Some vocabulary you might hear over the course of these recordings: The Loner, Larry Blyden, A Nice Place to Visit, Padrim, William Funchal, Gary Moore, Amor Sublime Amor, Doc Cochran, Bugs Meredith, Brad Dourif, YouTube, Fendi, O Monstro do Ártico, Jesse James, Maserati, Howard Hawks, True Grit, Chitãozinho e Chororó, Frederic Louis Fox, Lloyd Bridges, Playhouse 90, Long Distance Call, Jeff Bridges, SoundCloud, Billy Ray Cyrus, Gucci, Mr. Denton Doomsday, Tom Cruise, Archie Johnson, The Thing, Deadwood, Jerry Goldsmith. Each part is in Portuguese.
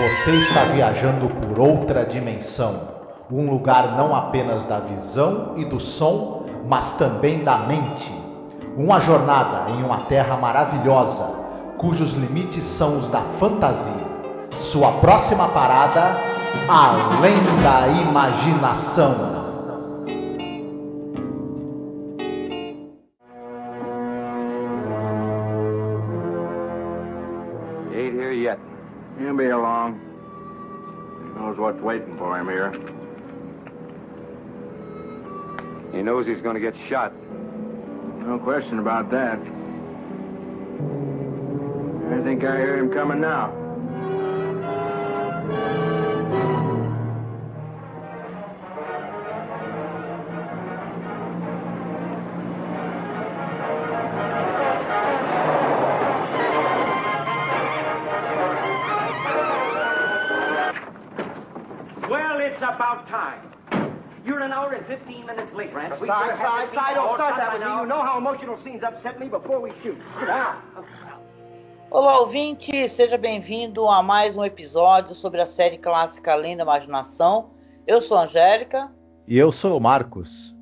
Você está viajando por outra dimensão, um lugar não apenas da visão e do som, mas também da mente. Uma jornada em uma terra maravilhosa, cujos limites são os da fantasia. Sua próxima parada, Além da Imaginação. He'll be along. He knows what's waiting for him here. He knows he's going to get shot. No question about that. I think I hear him coming now. Time. You're an hour and 15 minutes late, Rance. Side, don't start that with me. You know how emotional scenes upset me before we shoot. Ah. Olá, ouvinte, seja bem-vindo a mais um episódio sobre a série clássica Além da Imaginação. Eu sou a Angélica. E eu sou o Marcos.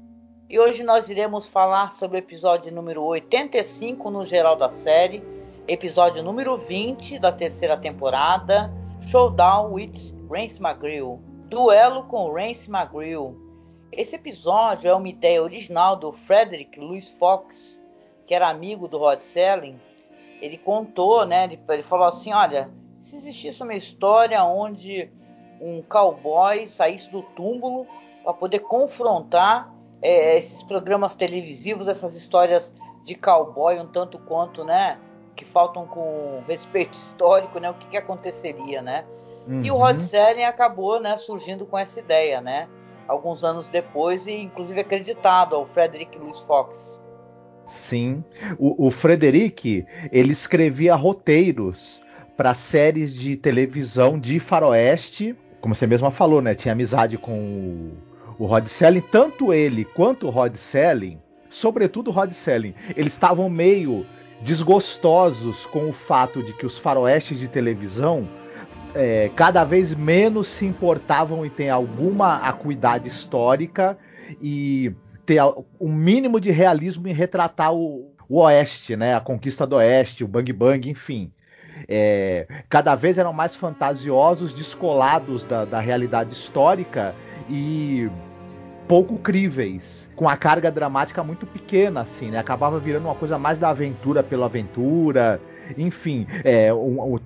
E hoje nós iremos falar sobre o episódio número 85 no geral da série, episódio número 20 da terceira temporada, Showdown with Rance McGrill. Duelo com Rance McGrill. Esse episódio é uma ideia original do Frederic Louis Fox, que era amigo do Rod Serling. Ele contou, né? Ele falou assim: olha, se existisse uma história onde um cowboy saísse do túmulo para poder confrontar esses programas televisivos, essas histórias de cowboy um tanto quanto, né, que faltam com respeito histórico, né, o que aconteceria, né? E o Rod Serling acabou, né, surgindo com essa ideia, né, alguns anos depois, e inclusive acreditado ao Frederic Louis Fox. Sim, o Frederic, ele escrevia roteiros para séries de televisão de faroeste, como você mesma falou, né, tinha amizade com o Rod Serling. Tanto ele quanto o Rod Serling, sobretudo o Rod Serling, eles estavam meio desgostosos com o fato de que os faroestes de televisão cada vez menos se importavam em ter alguma acuidade histórica e ter um mínimo de realismo em retratar o Oeste, né? A conquista do Oeste, o Bang Bang, enfim. Cada vez eram mais fantasiosos, descolados da realidade histórica e pouco críveis, com a carga dramática muito pequena, assim, né? Acabava virando uma coisa mais da aventura pela aventura, enfim,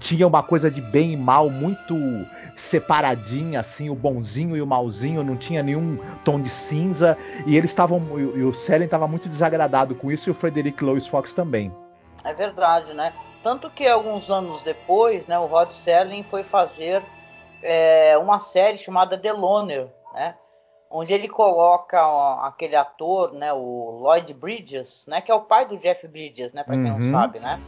tinha uma coisa de bem e mal muito separadinha, assim, o bonzinho e o malzinho, não tinha nenhum tom de cinza, e eles estavam, e o Serling estava muito desagradado com isso, e o Frederic Louis Fox também. É verdade, né? Tanto que alguns anos depois, né, o Rod Serling foi fazer uma série chamada The Loner, né? Onde ele coloca aquele ator, né, o Lloyd Bridges, né, que é o pai do Jeff Bridges, né, para quem não sabe, né,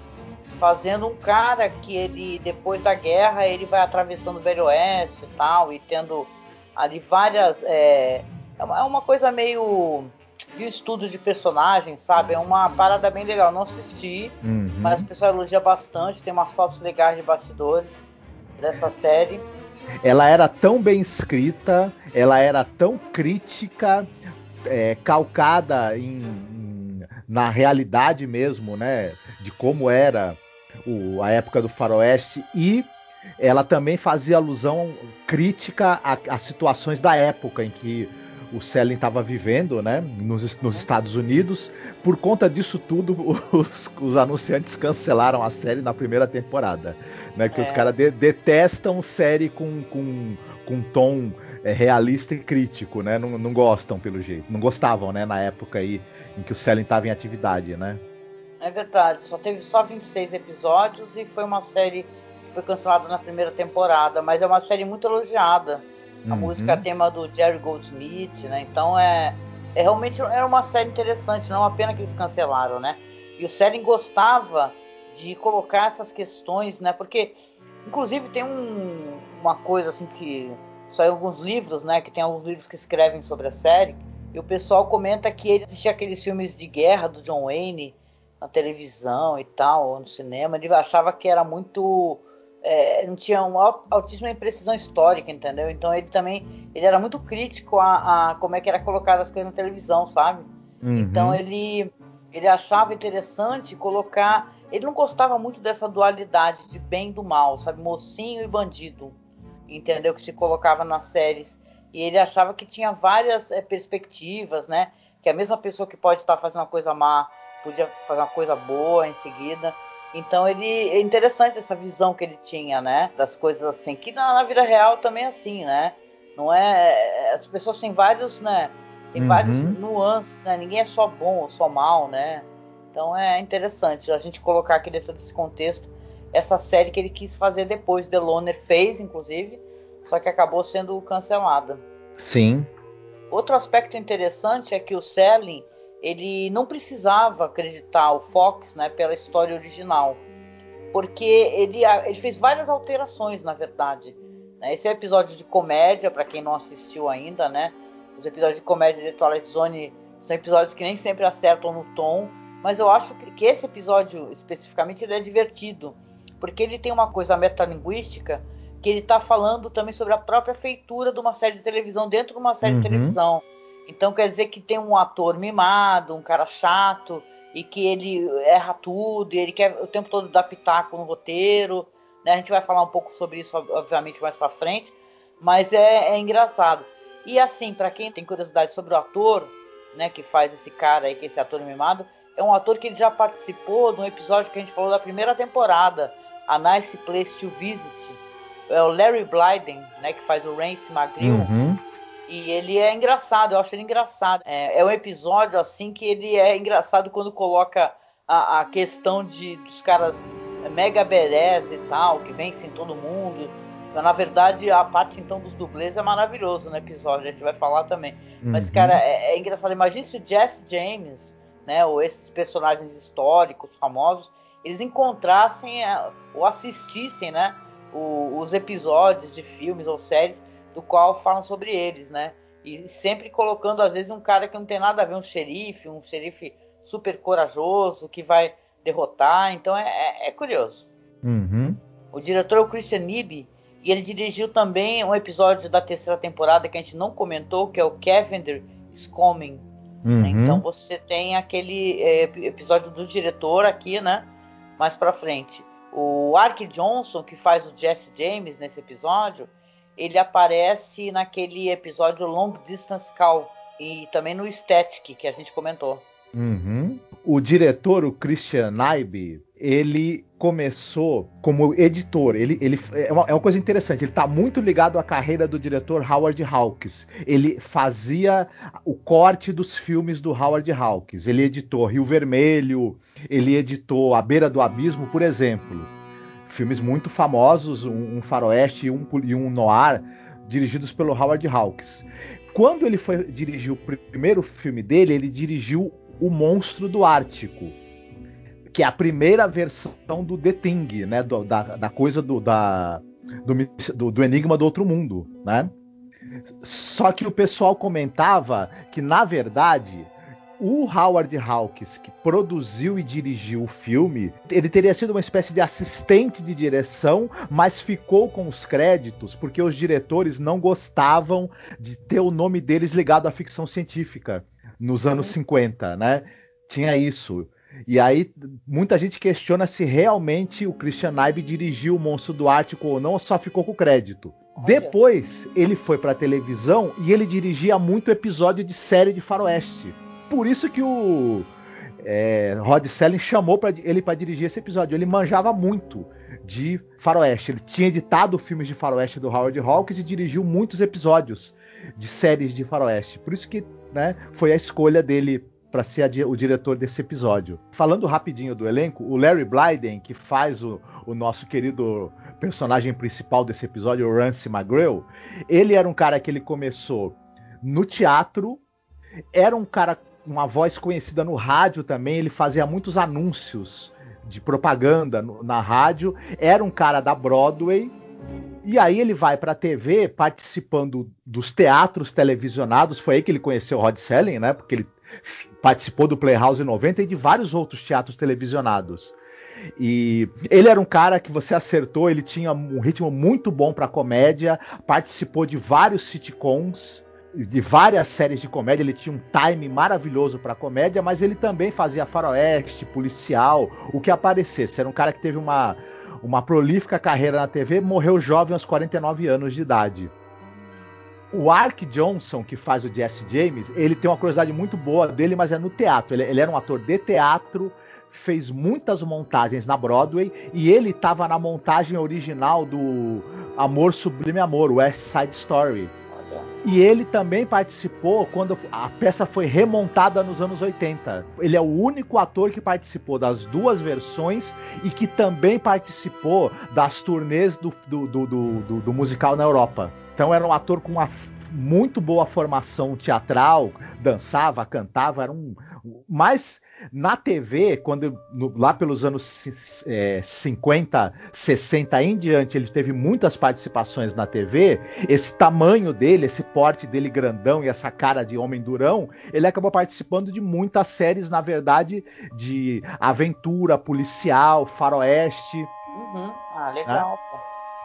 fazendo um cara que ele, depois da guerra, ele vai atravessando o Velho Oeste e tal, e tendo ali várias... É uma coisa meio de estudo de personagem, sabe? É uma parada bem legal, não assisti, mas o pessoal elogia bastante, tem umas fotos legais de bastidores dessa série. Ela era tão bem escrita, ela era tão crítica, calcada na realidade mesmo, né, de como era a época do faroeste, e ela também fazia alusão crítica às situações da época em que o Serling estava vivendo, né, nos Estados Unidos. Por conta disso tudo, os anunciantes cancelaram a série na primeira temporada, né, que os caras detestam série com tom realista e crítico, né, não gostam pelo jeito, não gostavam, né, na época aí em que o Serling estava em atividade, né. É verdade, teve 26 episódios e foi uma série que foi cancelada na primeira temporada, mas é uma série muito elogiada. A música é tema do Jerry Goldsmith, né? Então realmente era uma série interessante, não é uma pena que eles cancelaram, né? E o Serling gostava de colocar essas questões, né? Porque, inclusive, tem uma coisa assim que saiu alguns livros, né? Que tem alguns livros que escrevem sobre a série, e o pessoal comenta que ele assistia aqueles filmes de guerra do John Wayne na televisão e tal, ou no cinema, ele achava que era muito não tinha um autismo em precisão histórica, entendeu? Então ele também, ele era muito crítico a como é que era colocado as coisas na televisão, sabe? Uhum. Então ele achava interessante colocar, ele não gostava muito dessa dualidade de bem e do mal, sabe? Mocinho e bandido, entendeu? Que se colocava nas séries. E ele achava que tinha várias perspectivas, né? Que a mesma pessoa que pode estar fazendo uma coisa má podia fazer uma coisa boa em seguida. Então ele é interessante essa visão que ele tinha, né? Das coisas assim, que na vida real também é assim, né? Não é. As pessoas têm vários, né? Tem vários nuances, né? Ninguém é só bom ou só mal, né? Então é interessante a gente colocar aqui dentro desse contexto essa série que ele quis fazer depois. The Loner fez, inclusive, só que acabou sendo cancelada. Sim. Outro aspecto interessante é que o Serling, ele não precisava acreditar o Fox, né, pela história original, porque ele fez várias alterações, na verdade. Esse é um episódio de comédia, para quem não assistiu ainda, né? Os episódios de comédia de Twilight Zone são episódios que nem sempre acertam no tom, mas eu acho que esse episódio, especificamente, ele é divertido, porque ele tem uma coisa metalinguística, que ele está falando também sobre a própria feitura de uma série de televisão dentro de uma série de televisão. Então quer dizer que tem um ator mimado, um cara chato, e que ele erra tudo, e ele quer o tempo todo dar pitaco no roteiro, né? A gente vai falar um pouco sobre isso, obviamente, mais pra frente, mas é engraçado. E assim, pra quem tem curiosidade sobre o ator, né, que faz esse cara aí, que é esse ator mimado, é um ator que ele já participou de um episódio que a gente falou da primeira temporada, A Nice Place to Visit. É o Larry Blyden, né, que faz o Rance McGrill. E ele é engraçado, eu acho ele engraçado. É um episódio, assim, que ele é engraçado quando coloca a questão dos caras mega berés e tal, que vencem todo mundo. Então, na verdade, a parte, então, dos dublês é maravilhoso no episódio, a gente vai falar também. Mas, cara, é engraçado. Imagina se o Jesse James, né, ou esses personagens históricos, famosos, eles encontrassem ou assistissem, né, os episódios de filmes ou séries do qual falam sobre eles, né? E sempre colocando, às vezes, um cara que não tem nada a ver, um xerife super corajoso, que vai derrotar. Então, é curioso. O diretor é o Christian Nyby, e ele dirigiu também um episódio da terceira temporada que a gente não comentou, que é o Cavendish is coming. Então, você tem aquele episódio do diretor aqui, né? Mais pra frente. O Archie Johnson, que faz o Jesse James nesse episódio, ele aparece naquele episódio Long Distance Call e também no Static, que a gente comentou. O diretor, o Christian Nyby, ele começou como editor. Ele é uma coisa interessante, ele está muito ligado à carreira do diretor Howard Hawks. Ele fazia o corte dos filmes do Howard Hawks. Ele editou Rio Vermelho, ele editou A Beira do Abismo, por exemplo. Filmes muito famosos, um faroeste e um noir, dirigidos pelo Howard Hawks. Quando ele foi dirigir o primeiro filme dele, ele dirigiu O Monstro do Ártico, que é a primeira versão do The Thing, né? Do Enigma do Outro Mundo, né? Só que o pessoal comentava que, na verdade, o Howard Hawks, que produziu e dirigiu o filme, ele teria sido uma espécie de assistente de direção, mas ficou com os créditos, porque os diretores não gostavam de ter o nome deles ligado à ficção científica, nos anos 50, né? Tinha isso. E aí, muita gente questiona se realmente o Christian Nyby dirigiu O Monstro do Ártico ou não, só ficou com crédito. Depois, ele foi pra televisão e ele dirigia muito episódio de série de faroeste. Por isso que o Rod Serling chamou ele para dirigir esse episódio. Ele manjava muito de faroeste. Ele tinha editado filmes de faroeste do Howard Hawks e dirigiu muitos episódios de séries de faroeste. Por isso que, né, foi a escolha dele para ser o diretor desse episódio. Falando rapidinho do elenco, o Larry Blyden, que faz o nosso querido personagem principal desse episódio, o Rance McGrill, ele era um cara que ele começou no teatro, era um cara, uma voz conhecida no rádio também, ele fazia muitos anúncios de propaganda na rádio, era um cara da Broadway, e aí ele vai pra TV participando dos teatros televisionados, foi aí que ele conheceu o Rod Serling, né, porque ele participou do Playhouse 90 e de vários outros teatros televisionados. E ele era um cara que você acertou, ele tinha um ritmo muito bom para comédia, participou de vários sitcoms, de várias séries de comédia, ele tinha um time maravilhoso pra comédia, mas ele também fazia faroeste, policial, o que aparecesse. Era um cara que teve uma prolífica carreira na TV, morreu jovem aos 49 anos de idade. O Archie Johnson, que faz o Jesse James, ele tem uma curiosidade muito boa dele, mas é no teatro. Ele era um ator de teatro, fez muitas montagens na Broadway, e ele estava na montagem original do Amor Sublime Amor, West Side Story. E ele também participou quando a peça foi remontada nos anos 80. Ele é o único ator que participou das duas versões e que também participou das turnês do musical na Europa. Então era um ator com uma muito boa formação teatral, dançava, cantava, era um... Mas na TV, quando lá pelos anos 50, 60 em diante, ele teve muitas participações na TV, esse tamanho dele, esse porte dele grandão e essa cara de homem durão, ele acabou participando de muitas séries, na verdade, de aventura, policial, faroeste. Uhum. Ah, legal.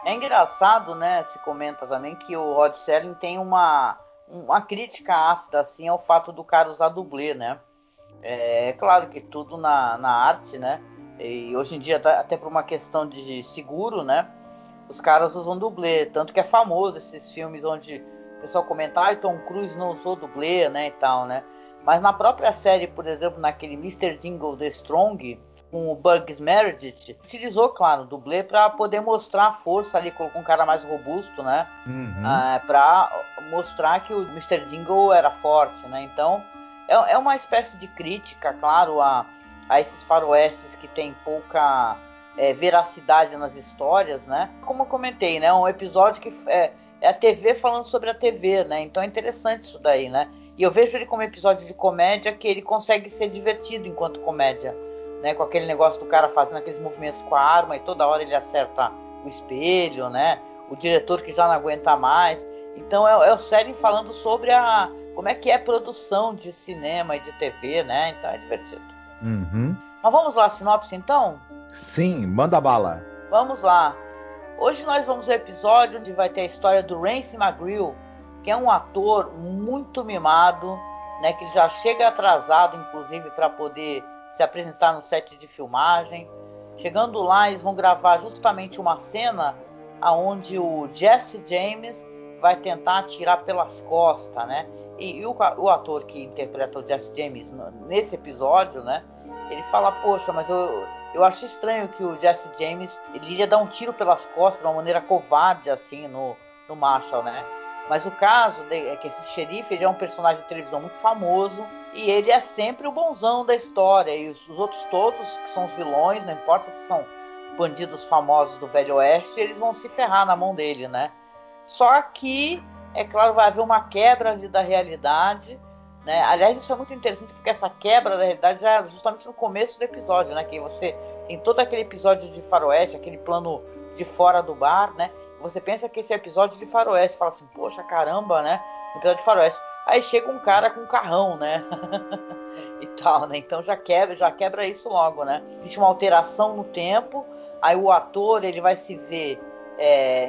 É engraçado, né, se comenta também que o Rod Serling tem uma crítica ácida, assim, ao fato do cara usar dublê, né? É claro que tudo na arte, né? E hoje em dia, até por uma questão de seguro, né? Os caras usam dublê. Tanto que é famoso esses filmes onde o pessoal comenta, ah, Tom Cruise não usou dublê, né? E tal, né? Mas na própria série, por exemplo, naquele Mr. Dingle, the Strong, com o Bugs Meredith, utilizou, claro, o dublê para poder mostrar a força ali, colocou um cara mais robusto, né? Uhum. Para mostrar que o Mr. Dingle era forte, né? Então... é uma espécie de crítica, claro, a esses faroestes que tem pouca veracidade nas histórias, né? Como eu comentei, né? Um episódio que é a TV falando sobre a TV, né? Então é interessante isso daí, né? E eu vejo ele como episódio de comédia que ele consegue ser divertido enquanto comédia, né? Com aquele negócio do cara fazendo aqueles movimentos com a arma e toda hora ele acerta o espelho, né? O diretor que já não aguenta mais. Então é o Serling falando sobre a... como é que é a produção de cinema e de TV, né? Então é divertido. Uhum. Mas vamos lá, sinopse, então? Sim, manda bala. Vamos lá. Hoje nós vamos ao episódio onde vai ter a história do Rance McGrill, que é um ator muito mimado, né? Que já chega atrasado, inclusive, para poder se apresentar no set de filmagem. Chegando lá, eles vão gravar justamente uma cena onde o Jesse James vai tentar atirar pelas costas, né? E o ator que interpreta o Jesse James nesse episódio, né? Ele fala, poxa, mas eu acho estranho que o Jesse James, ele iria dar um tiro pelas costas de uma maneira covarde, assim, no Marshall, né? Mas o caso é que esse xerife, ele é um personagem de televisão muito famoso e ele é sempre o bonzão da história. E os outros todos, que são os vilões, não importa se são bandidos famosos do Velho Oeste, eles vão se ferrar na mão dele, né? Só que... é claro, vai haver uma quebra ali da realidade, né? Aliás, isso é muito interessante porque essa quebra da realidade já é justamente no começo do episódio, né? Que você tem todo aquele episódio de faroeste, aquele plano de fora do bar, né? Você pensa que esse é episódio de faroeste, fala assim, poxa, caramba, né? Episódio de faroeste. Aí chega um cara com um carrão, né? e tal, né? Então já quebra isso logo, né? Existe uma alteração no tempo, aí o ator, ele vai se ver...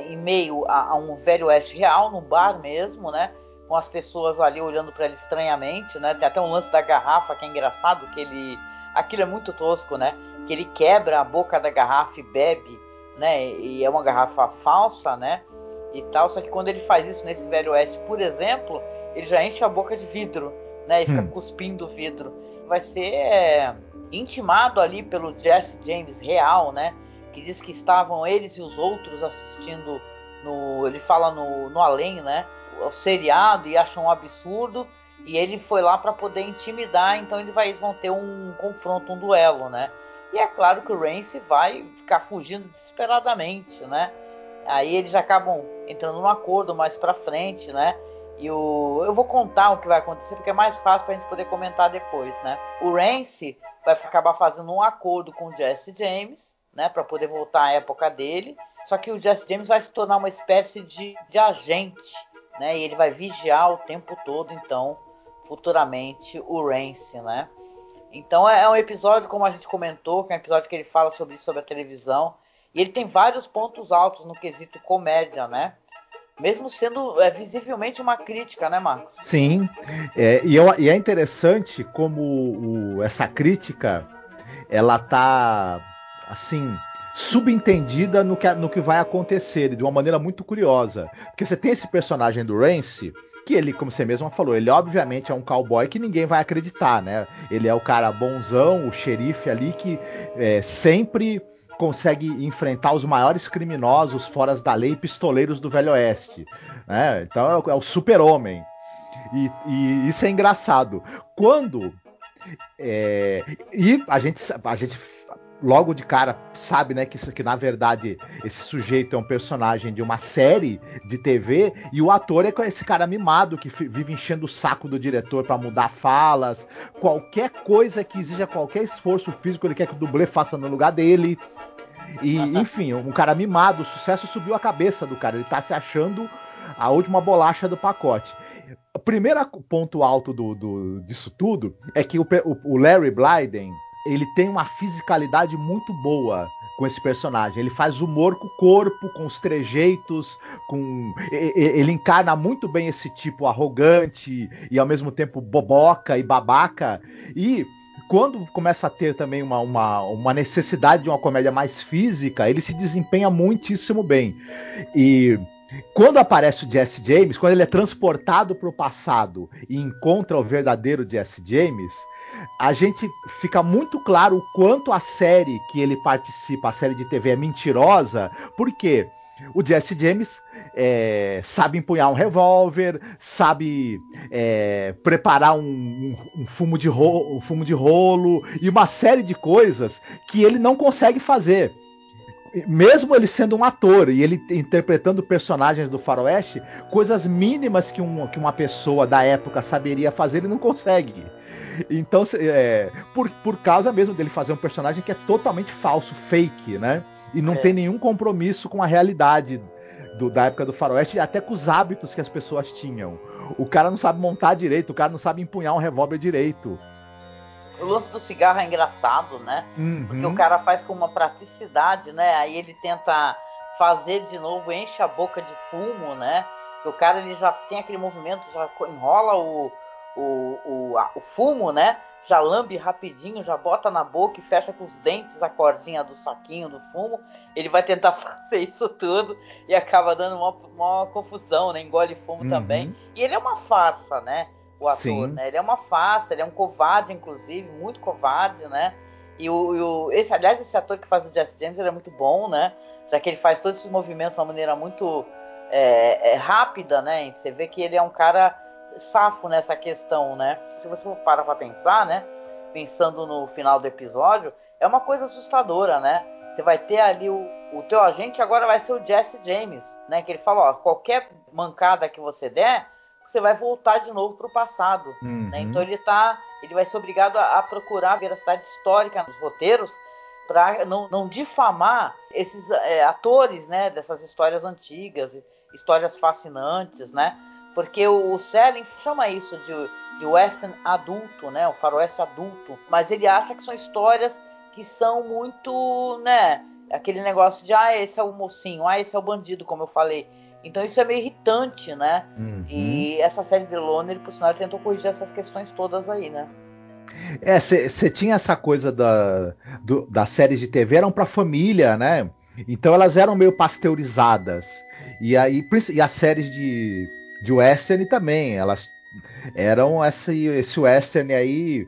em meio a um velho oeste real, num bar mesmo, né? Com as pessoas ali olhando para ele estranhamente, né? Tem até um lance da garrafa que é engraçado, que ele... aquilo é muito tosco, né? Que ele quebra a boca da garrafa e bebe, né? E é uma garrafa falsa, né? E tal, só que quando ele faz isso nesse velho oeste, por exemplo, ele já enche a boca de vidro, né? E fica cuspindo o vidro. Vai ser intimado ali pelo Jesse James real, né? Que diz que estavam eles e os outros assistindo, ele fala no além, né, o seriado e acham um absurdo, e ele foi lá para poder intimidar, então eles vão ter um confronto, um duelo, né, e é claro que o Rance vai ficar fugindo desesperadamente, né, aí eles acabam entrando num acordo mais para frente, né, e eu vou contar o que vai acontecer, porque é mais fácil para a gente poder comentar depois, né, o Rance vai acabar fazendo um acordo com o Jesse James, né, para poder voltar à época dele. Só que o Jesse James vai se tornar uma espécie de agente, né, e ele vai vigiar o tempo todo, então, futuramente, o Rance, né. Então é um episódio, como a gente comentou, que é um episódio que ele fala sobre isso, sobre a televisão. E ele tem vários pontos altos no quesito comédia, né? Mesmo sendo visivelmente uma crítica, né, Marcos? Sim. E é interessante como essa crítica, ela tá, assim, subentendida no que vai acontecer, de uma maneira muito curiosa. Porque você tem esse personagem do Rance, que ele, como você mesma falou, ele obviamente é um cowboy que ninguém vai acreditar, né? Ele é o cara bonzão, o xerife ali, que sempre consegue enfrentar os maiores criminosos fora da lei, pistoleiros do Velho Oeste, né? Então é o super-homem. E isso é engraçado. Quando... e a gente logo de cara sabe, né, que na verdade esse sujeito é um personagem de uma série de TV, e o ator é esse cara mimado que vive enchendo o saco do diretor para mudar falas, qualquer coisa que exija qualquer esforço físico ele quer que o dublê faça no lugar dele. E enfim, um cara mimado. O sucesso subiu a cabeça do cara, ele tá se achando a última bolacha do pacote. O primeiro ponto alto disso tudo é que o Larry Blyden, ele tem uma fisicalidade muito boa com esse personagem. Ele faz humor com o corpo, com os trejeitos, ele encarna muito bem esse tipo arrogante e ao mesmo tempo boboca e babaca. E quando começa a ter também uma necessidade de uma comédia mais física, ele se desempenha muitíssimo bem. E quando aparece o Jesse James, quando ele é transportado para o passado e encontra o verdadeiro Jesse James, a gente fica muito claro o quanto a série que ele participa, a série de TV, é mentirosa, porque o Jesse James sabe empunhar um revólver, sabe preparar um fumo de rolo e uma série de coisas que ele não consegue fazer. Mesmo ele sendo um ator e ele interpretando personagens do faroeste, coisas mínimas que uma pessoa da época saberia fazer, ele não consegue. Então, por causa mesmo dele fazer um personagem que é totalmente falso, fake, né? E não tem nenhum compromisso com a realidade da época do faroeste, até com os hábitos que as pessoas tinham. O cara não sabe montar direito, o cara não sabe empunhar um revólver direito. O lance do cigarro é engraçado, né? Uhum. Porque o cara faz com uma praticidade, né? Aí ele tenta fazer de novo, enche a boca de fumo, né? E o cara, ele já tem aquele movimento, já enrola o fumo, né? Já lambe rapidinho, já bota na boca e fecha com os dentes a cordinha do saquinho do fumo. Ele vai tentar fazer isso tudo e acaba dando uma confusão, né? Engole fumo também. E ele é uma farsa, né? O ator, sim, né? Ele é uma farsa, ele é um covarde, inclusive, muito covarde, né? E esse ator que faz o Jesse James, ele é muito bom, né? Já que ele faz todos esses movimentos de uma maneira muito rápida, né? E você vê que ele é um cara safo nessa questão, né? Se você parar pra pensar, né? Pensando no final do episódio, é uma coisa assustadora, né? Você vai ter ali o teu agente, agora vai ser o Jesse James, né? Que ele fala, ó, qualquer mancada que você der, você vai voltar de novo para o passado. Né? Então ele vai ser obrigado a procurar a veracidade histórica nos roteiros para não difamar esses atores, né, dessas histórias antigas, histórias fascinantes, né? Porque o Serling chama isso de western adulto, né? O faroeste adulto, mas ele acha que são histórias que são muito, né, aquele negócio de esse é o mocinho, esse é o bandido, como eu falei. Então isso é meio irritante, né? E essa série The Loner, por sinal, tentou corrigir essas questões todas aí, né? Você tinha essa coisa das séries de TV, eram pra família, né? Então elas eram meio pasteurizadas. E as séries de western também, elas eram esse western aí...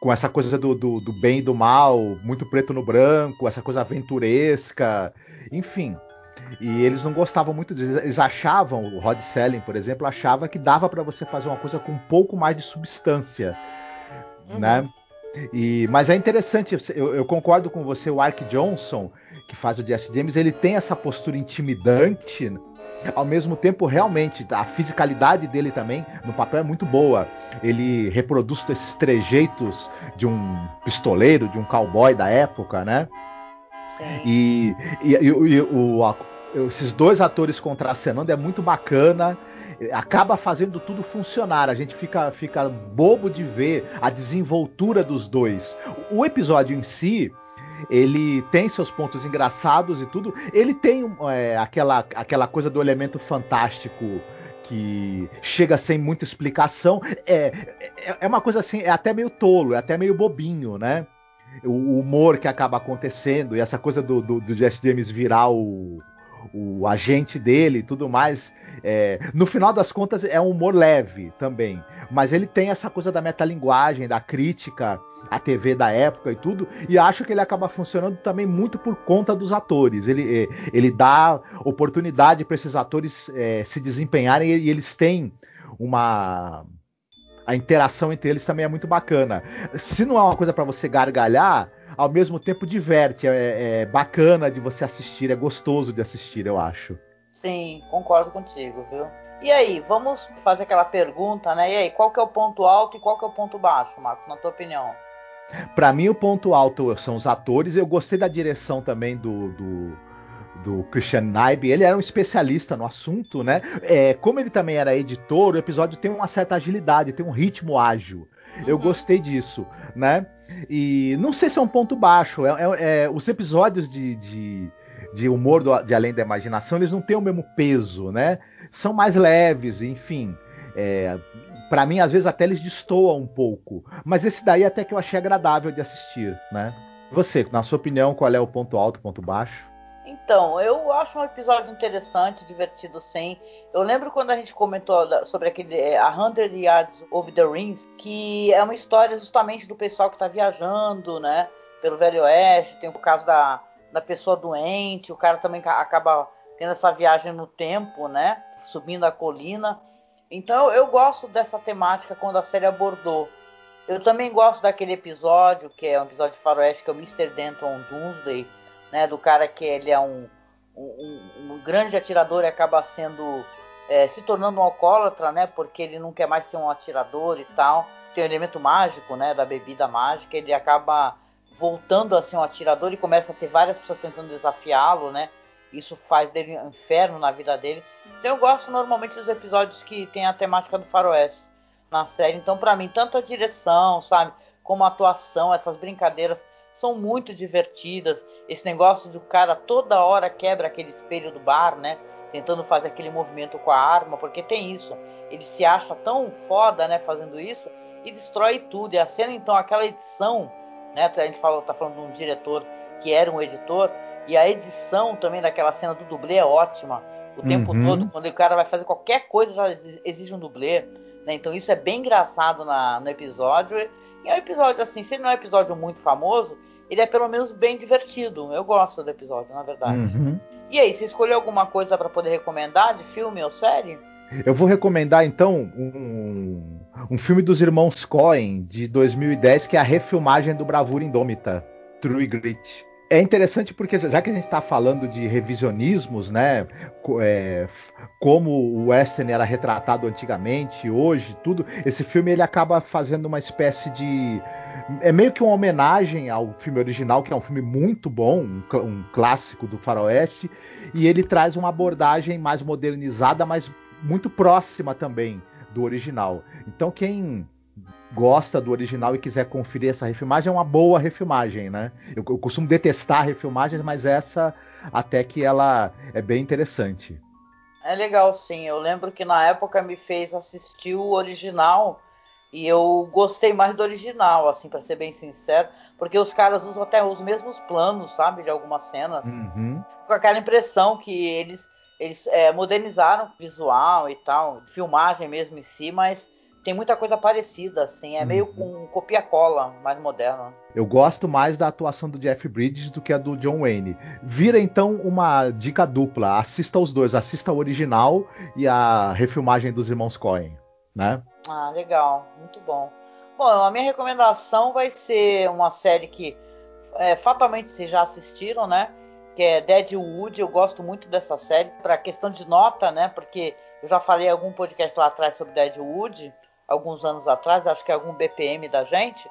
com essa coisa do bem e do mal, muito preto no branco, essa coisa aventuresca, enfim... E eles não gostavam muito disso. Eles achavam, o Rod Serling, por exemplo, achava que dava para você fazer uma coisa com um pouco mais de substância, né? Mas é interessante, eu concordo com você. O Archie Johnson, que faz o Jesse James, ele tem essa postura intimidante, ao mesmo tempo, realmente, a fisicalidade dele também no papel é muito boa. Ele reproduz esses trejeitos de um pistoleiro, de um cowboy da época, né? Esses dois atores contracenando é muito bacana. acaba fazendo tudo funcionar. A gente fica bobo de ver a desenvoltura dos dois. O episódio em si, ele tem seus pontos engraçados e tudo. Ele tem aquela coisa do elemento fantástico que chega sem muita explicação. É uma coisa assim, é até meio tolo, é até meio bobinho, né? O humor que acaba acontecendo e essa coisa do Jesse James virar o agente dele e tudo mais. No final das contas é um humor leve também, mas ele tem essa coisa da metalinguagem, da crítica à TV da época e tudo, e acho que ele acaba funcionando também muito por conta dos atores. Ele dá oportunidade para esses atores se desempenharem, e eles têm a interação entre eles também é muito bacana. Se não é uma coisa para você gargalhar, ao mesmo tempo diverte, é bacana de você assistir, é gostoso de assistir, eu acho. Sim, concordo contigo, viu? E aí, vamos fazer aquela pergunta, né? E aí, qual que é o ponto alto e qual que é o ponto baixo, Marcos, na tua opinião? Para mim, o ponto alto são os atores. Eu gostei da direção também do Christian Nyby. Ele era um especialista no assunto, né? Como ele também era editor, o episódio tem uma certa agilidade, tem um ritmo ágil. Uhum. Eu gostei disso, né? E não sei se é um ponto baixo. Os episódios de humor de Além da Imaginação, eles não têm o mesmo peso, né? São mais leves, enfim. Pra mim, às vezes, até eles destoam um pouco. Mas esse daí até que eu achei agradável de assistir, né? Você, na sua opinião, qual é o ponto alto, ponto baixo? Então, eu acho um episódio interessante, divertido, sim. Eu lembro quando a gente comentou sobre aquele A Hundred Yards of the Rings, que é uma história justamente do pessoal que está viajando, né, pelo Velho Oeste. Tem o caso da pessoa doente, o cara também acaba tendo essa viagem no tempo, né, subindo a colina. Então, eu gosto dessa temática quando a série abordou. Eu também gosto daquele episódio, que é um episódio de faroeste, que é o Mr. Denton Doomsday, né, do cara que ele é um grande atirador e acaba sendo se tornando um alcoólatra, né, porque ele não quer mais ser um atirador e tal. Tem o elemento mágico, né, da bebida mágica. Ele acaba voltando a ser um atirador e começa a ter várias pessoas tentando desafiá-lo, né. Isso faz dele um inferno na vida dele. Então eu gosto normalmente dos episódios que tem a temática do faroeste na série. Então pra mim, tanto a direção, sabe, como a atuação, essas brincadeiras são muito divertidas. Esse negócio do cara toda hora quebra aquele espelho do bar, né? Tentando fazer aquele movimento com a arma, porque tem isso. Ele se acha tão foda, né? Fazendo isso e destrói tudo. E a cena, então, aquela edição, né? A gente tá falando de um diretor que era um editor. E a edição também daquela cena do dublê é ótima. O tempo todo, quando o cara vai fazer qualquer coisa, já exige um dublê, né? Então isso é bem engraçado no episódio. E é um episódio, assim, se ele não é um episódio muito famoso, ele é pelo menos bem divertido. Eu gosto do episódio, na verdade. Uhum. E aí, você escolheu alguma coisa para poder recomendar de filme ou série? Eu vou recomendar, então, um filme dos Irmãos Coen, de 2010, que é a refilmagem do Bravura Indômita, True Grit. É interessante porque, já que a gente está falando de revisionismos, né, como o western era retratado antigamente, hoje, tudo, esse filme ele acaba fazendo uma espécie de... É meio que uma homenagem ao filme original, que é um filme muito bom, um clássico do faroeste, e ele traz uma abordagem mais modernizada, mas muito próxima também do original. Então quem gosta do original e quiser conferir essa refilmagem, é uma boa refilmagem, né? Eu costumo detestar refilmagens, mas essa até que ela é bem interessante. É legal, sim. Eu lembro que na época me fez assistir o original e eu gostei mais do original, assim, pra ser bem sincero, porque os caras usam até os mesmos planos, sabe, de algumas cenas. Uhum. Com aquela impressão que eles modernizaram o visual e tal, filmagem mesmo em si, mas tem muita coisa parecida, assim, é meio com copia-cola, mais moderno. Eu gosto mais da atuação do Jeff Bridges do que a do John Wayne. Vira, então, uma dica dupla. Assista os dois, assista o original e a refilmagem dos Irmãos Coen, né? Ah, legal, muito bom. Bom, a minha recomendação vai ser uma série que fatalmente vocês já assistiram, né? Que é Deadwood. Eu gosto muito dessa série, pra questão de nota, né? Porque eu já falei em algum podcast lá atrás sobre Deadwood, alguns anos atrás, acho que algum BPM da gente,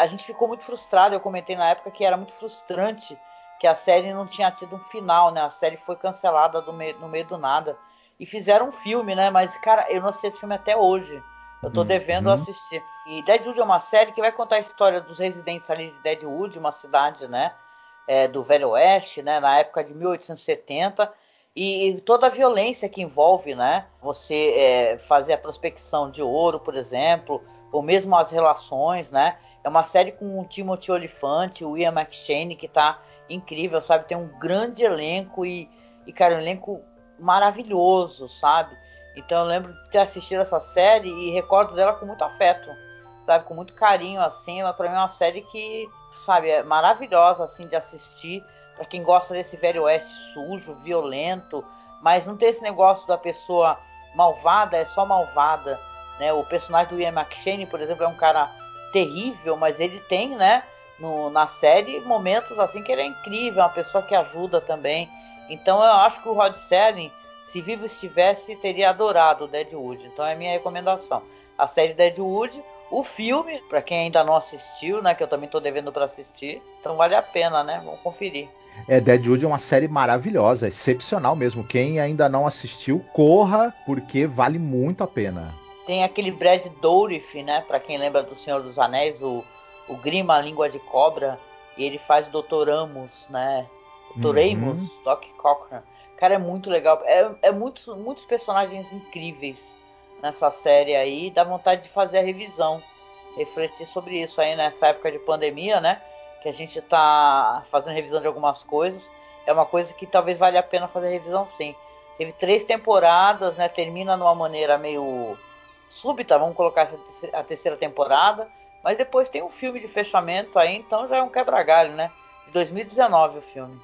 a gente ficou muito frustrado. Eu comentei na época que era muito frustrante que a série não tinha tido um final, né? A série foi cancelada no meio do nada. e fizeram um filme, né? Mas, cara, eu não assisti esse filme até hoje. Eu tô devendo assistir. E Deadwood é uma série que vai contar a história dos residentes ali de Deadwood, uma cidade, né, do Velho Oeste, né, na época de 1870, e toda a violência que envolve, né, você fazer a prospecção de ouro, por exemplo, ou mesmo as relações, né. É uma série com o Timothy Olyphant, o Ian McShane, que tá incrível, sabe, tem um grande elenco e cara, um elenco maravilhoso, sabe. Então eu lembro de ter assistido essa série e recordo dela com muito afeto, sabe, com muito carinho, assim. Mas pra mim é uma série que, sabe, é maravilhosa, assim, de assistir, pra quem gosta desse Velho Oeste sujo, violento, mas não tem esse negócio da pessoa malvada, é só malvada, né. O personagem do Ian McShane, por exemplo, é um cara terrível, mas ele tem, né, na série, momentos assim que ele é incrível, uma pessoa que ajuda também. Então eu acho que o Rod Serling, se vivo estivesse, teria adorado o Deadwood. Então é a minha recomendação, a série Deadwood. O filme, para quem ainda não assistiu, né, que eu também tô devendo para assistir, então vale a pena, né? Vamos conferir. Deadwood é uma série maravilhosa, excepcional mesmo. Quem ainda não assistiu, corra, porque vale muito a pena. Tem aquele Brad Dourif, né, para quem lembra do Senhor dos Anéis, o Grima, a Língua de Cobra, e ele faz Dr. Amos, né? Dr. Amos, Doc Cochran. Cara, é muito legal. É muitos personagens incríveis nessa série aí. Dá vontade de fazer a revisão, refletir sobre isso aí nessa época de pandemia, né? Que a gente tá fazendo revisão de algumas coisas. É uma coisa que talvez valha a pena fazer revisão, sim. Teve 3 temporadas, né? Termina de uma maneira meio súbita, vamos colocar a 3ª temporada. Mas depois tem um filme de fechamento aí, então já é um quebra-galho, né? De 2019 o filme.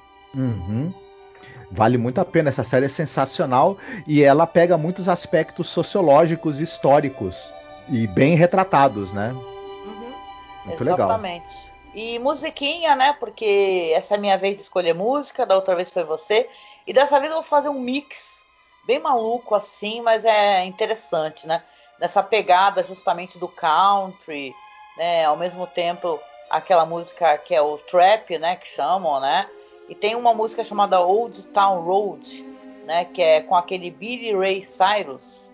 Vale muito a pena, essa série é sensacional e ela pega muitos aspectos sociológicos e históricos e bem retratados, né? Muito legal. Exatamente. E musiquinha, né? Porque essa é a minha vez de escolher música, da outra vez foi você. E dessa vez eu vou fazer um mix bem maluco assim, mas é interessante, né? Nessa pegada justamente do country, né? Ao mesmo tempo aquela música que é o trap, né? Que chamam, né? E tem uma música chamada Old Town Road, né, que é com aquele Billy Ray Cyrus,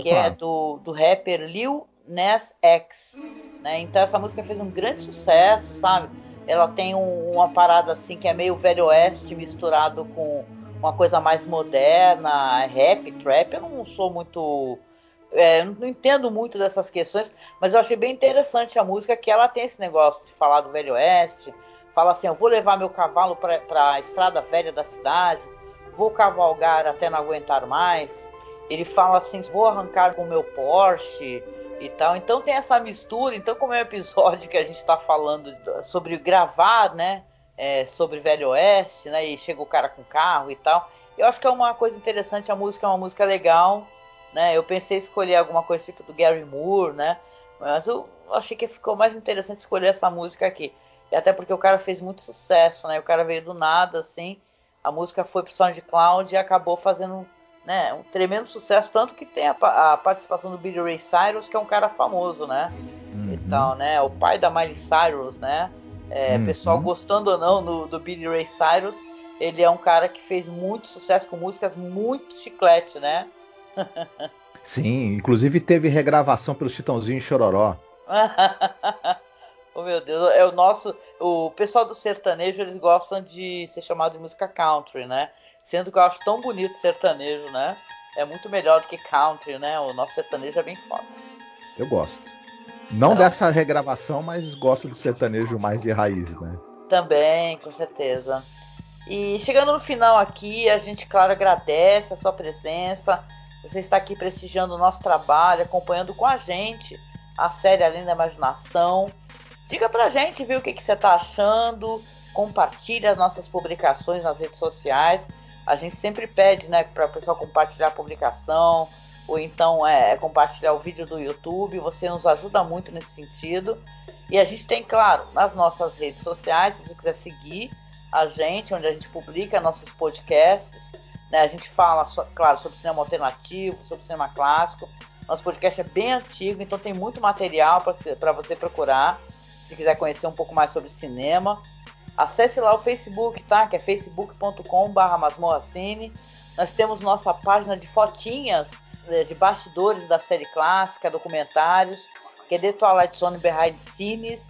que é do rapper Lil Nas X, né? Então essa música fez um grande sucesso, sabe? Ela tem uma parada assim que é meio Velho Oeste misturado com uma coisa mais moderna, rap, trap. Eu não sou muito... não entendo muito dessas questões, mas eu achei bem interessante a música, que ela tem esse negócio de falar do Velho Oeste. Fala assim, eu vou levar meu cavalo para a estrada velha da cidade, vou cavalgar até não aguentar mais. Ele fala assim, vou arrancar com o meu Porsche e tal. Então tem essa mistura. Então, como é um episódio que a gente está falando sobre gravar, né, sobre Velho Oeste, né, e chega o cara com carro e tal, eu acho que é uma coisa interessante. A música é uma música legal, né? Eu pensei em escolher alguma coisa tipo do Gary Moore, né, mas eu achei que ficou mais interessante escolher essa música aqui. E até porque o cara fez muito sucesso, né? O cara veio do nada, assim. A música foi pro SoundCloud e acabou fazendo, né, um tremendo sucesso. Tanto que tem a participação do Billy Ray Cyrus, que é um cara famoso, né? Então, né? O pai da Miley Cyrus, né? Pessoal, gostando ou não do Billy Ray Cyrus, ele é um cara que fez muito sucesso com músicas muito chiclete, né? Sim, inclusive teve regravação pelo Chitãozinho e Chororó. Oh, meu Deus, é o pessoal do sertanejo, eles gostam de ser chamado de música country, né? Sendo que eu acho tão bonito sertanejo, né? É muito melhor do que country, né? O nosso sertanejo é bem foda. Eu gosto. Não dessa regravação, mas gosto do sertanejo mais de raiz, né? Também, com certeza. E chegando no final aqui, a gente, claro, agradece a sua presença. Você está aqui prestigiando o nosso trabalho, acompanhando com a gente a série Além da Imaginação. Diga pra gente, viu, o que você tá achando, compartilha as nossas publicações nas redes sociais. A gente sempre pede, né, pra o pessoal compartilhar a publicação, ou então compartilhar o vídeo do YouTube. Você nos ajuda muito nesse sentido. E a gente tem, claro, nas nossas redes sociais, se você quiser seguir a gente, onde a gente publica nossos podcasts, né, a gente fala, claro, sobre cinema alternativo, sobre cinema clássico. Nosso podcast é bem antigo, então tem muito material para você procurar. Se quiser conhecer um pouco mais sobre cinema, acesse lá o Facebook, tá? Que é facebook.com/masmorracine. Nós temos nossa página de fotinhas de bastidores da série clássica, documentários, que é The Twilight Zone Behind Scenes,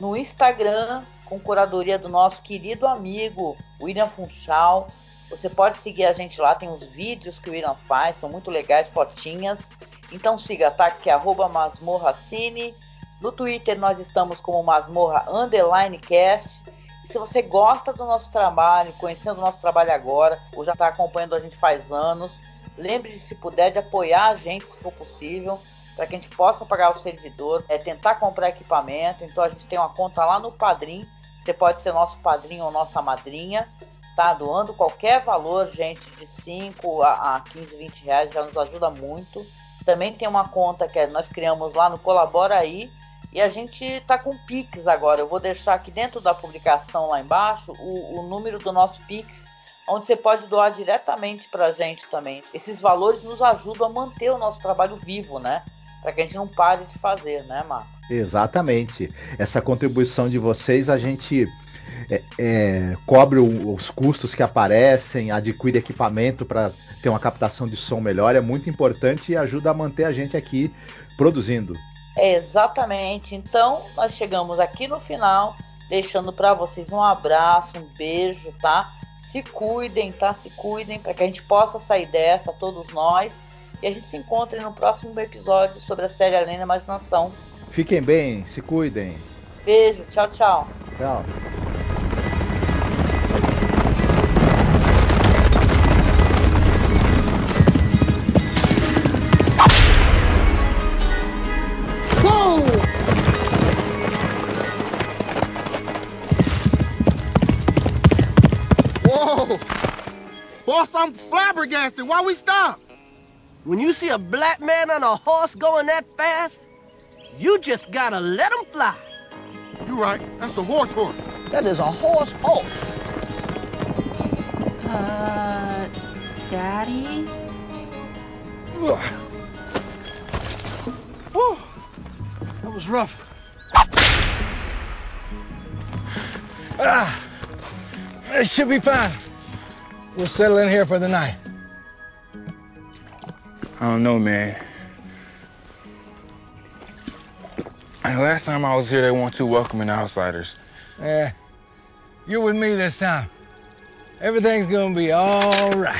no Instagram, com curadoria do nosso querido amigo William Funchal. Você pode seguir a gente lá, tem os vídeos que o William faz, são muito legais, fotinhas. Então siga, tá? Que é @masmorracine. No Twitter nós estamos como masmorra_cast. E se você gosta do nosso trabalho, conhecendo o nosso trabalho agora, ou já está acompanhando a gente faz anos, lembre-se, se puder, de apoiar a gente, se for possível, para que a gente possa pagar o servidor, tentar comprar equipamento. Então a gente tem uma conta lá no Padrim, você pode ser nosso padrinho ou nossa madrinha. Tá doando qualquer valor, gente, de 5 a 15, 20 reais, já nos ajuda muito. Também tem uma conta que nós criamos lá no Colabora Aí, e a gente tá com Pix agora. Eu vou deixar aqui dentro da publicação lá embaixo o número do nosso Pix, onde você pode doar diretamente pra gente também. Esses valores nos ajudam a manter o nosso trabalho vivo, né? Para que a gente não pare de fazer, né, Marco? Exatamente. Essa contribuição de vocês, a gente cobre os custos que aparecem, adquire equipamento para ter uma captação de som melhor, é muito importante e ajuda a manter a gente aqui produzindo. É, exatamente. Então, nós chegamos aqui no final, deixando para vocês um abraço, um beijo, tá? Se cuidem, tá? Se cuidem, para que a gente possa sair dessa, todos nós, e a gente se encontre no próximo episódio sobre a série Além da Imaginação. Fiquem bem, se cuidem. Beijo, tchau, tchau. Tchau. I'm flabbergasted. Why we stop? When you see a black man on a horse going that fast, you just gotta let him fly. You're right. That's a horse. That is a horse. Daddy? Whew. That was rough. It should be fine. We'll settle in here for the night. I don't know, man. Last time I was here, they weren't too welcoming to outsiders. Yeah, you're with me this time. Everything's gonna be all right.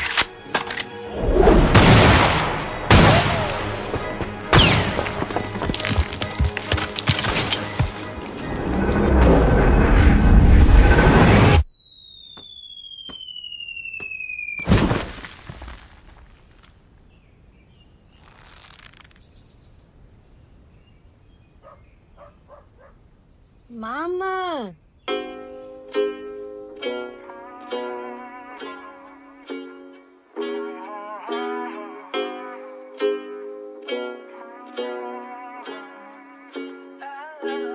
Mama!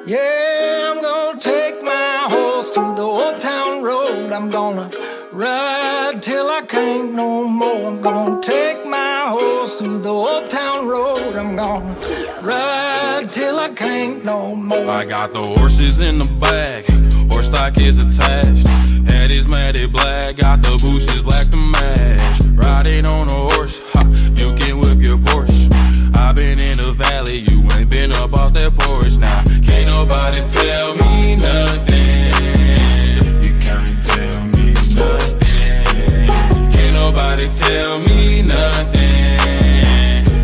Yeah, I'm gonna take my horse through the old town road. I'm gonna ride till I can't no more. I'm gonna take my horse through the old town road. I'm gonna ride till I can't no more. I got the horses in the back, horse stock is attached. Head is matted black, got the boots is black to match. Riding on a horse, ha, you can whip your Porsche. I've been in the valley, you ain't been up off that porch. Now, can't nobody tell me nothing. You can't tell me nothing. Can't nobody tell me nothing.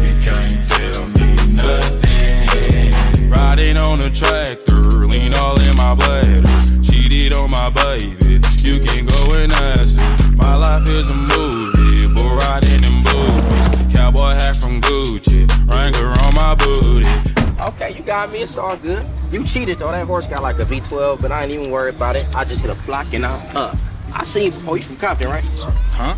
You can't tell me nothing. Riding on a tractor, lean all in my bladder. Cheated on my baby, you can go and ask her. My life is a movie, bull riding in boobies. Cowboy hat from Gucci, Wrangler on my booty. Okay, you got me, it's all good. You cheated though, that horse got like a V12, but I ain't even worried about it. I just hit a flock and I'm up. I seen you before. You from Compton, right? Huh?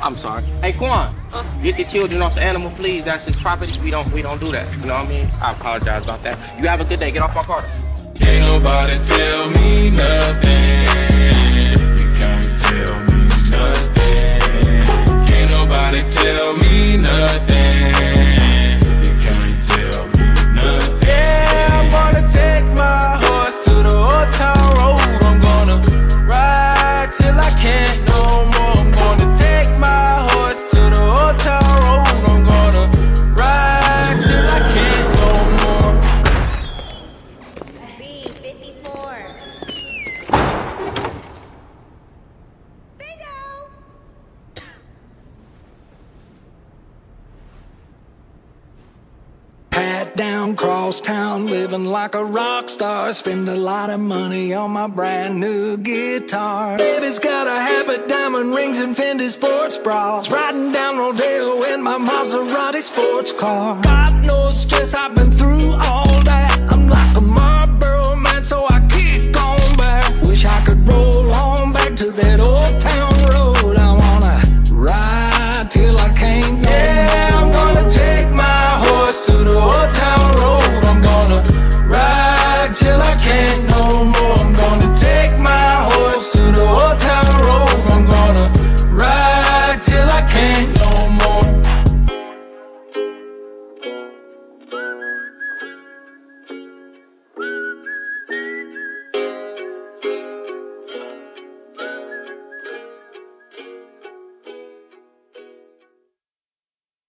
I'm sorry. Hey, Quan, get the children off the animal, please. That's his property. We don't do that. You know what I mean? I apologize about that. You have a good day. Get off my car. Can't nobody tell me nothing. You can't tell me nothing. Can't nobody tell me nothing. You can't tell me nothing. Yeah, I'm gonna take my horse to the old town road. Till I can't no more, I'm gonna tell across town, living like a rock star. Spend a lot of money on my brand new guitar. Baby's got a habit, diamond rings and Fendi sports bras. Riding down Rodeo in my Maserati sports car. God knows the stress I've been through all.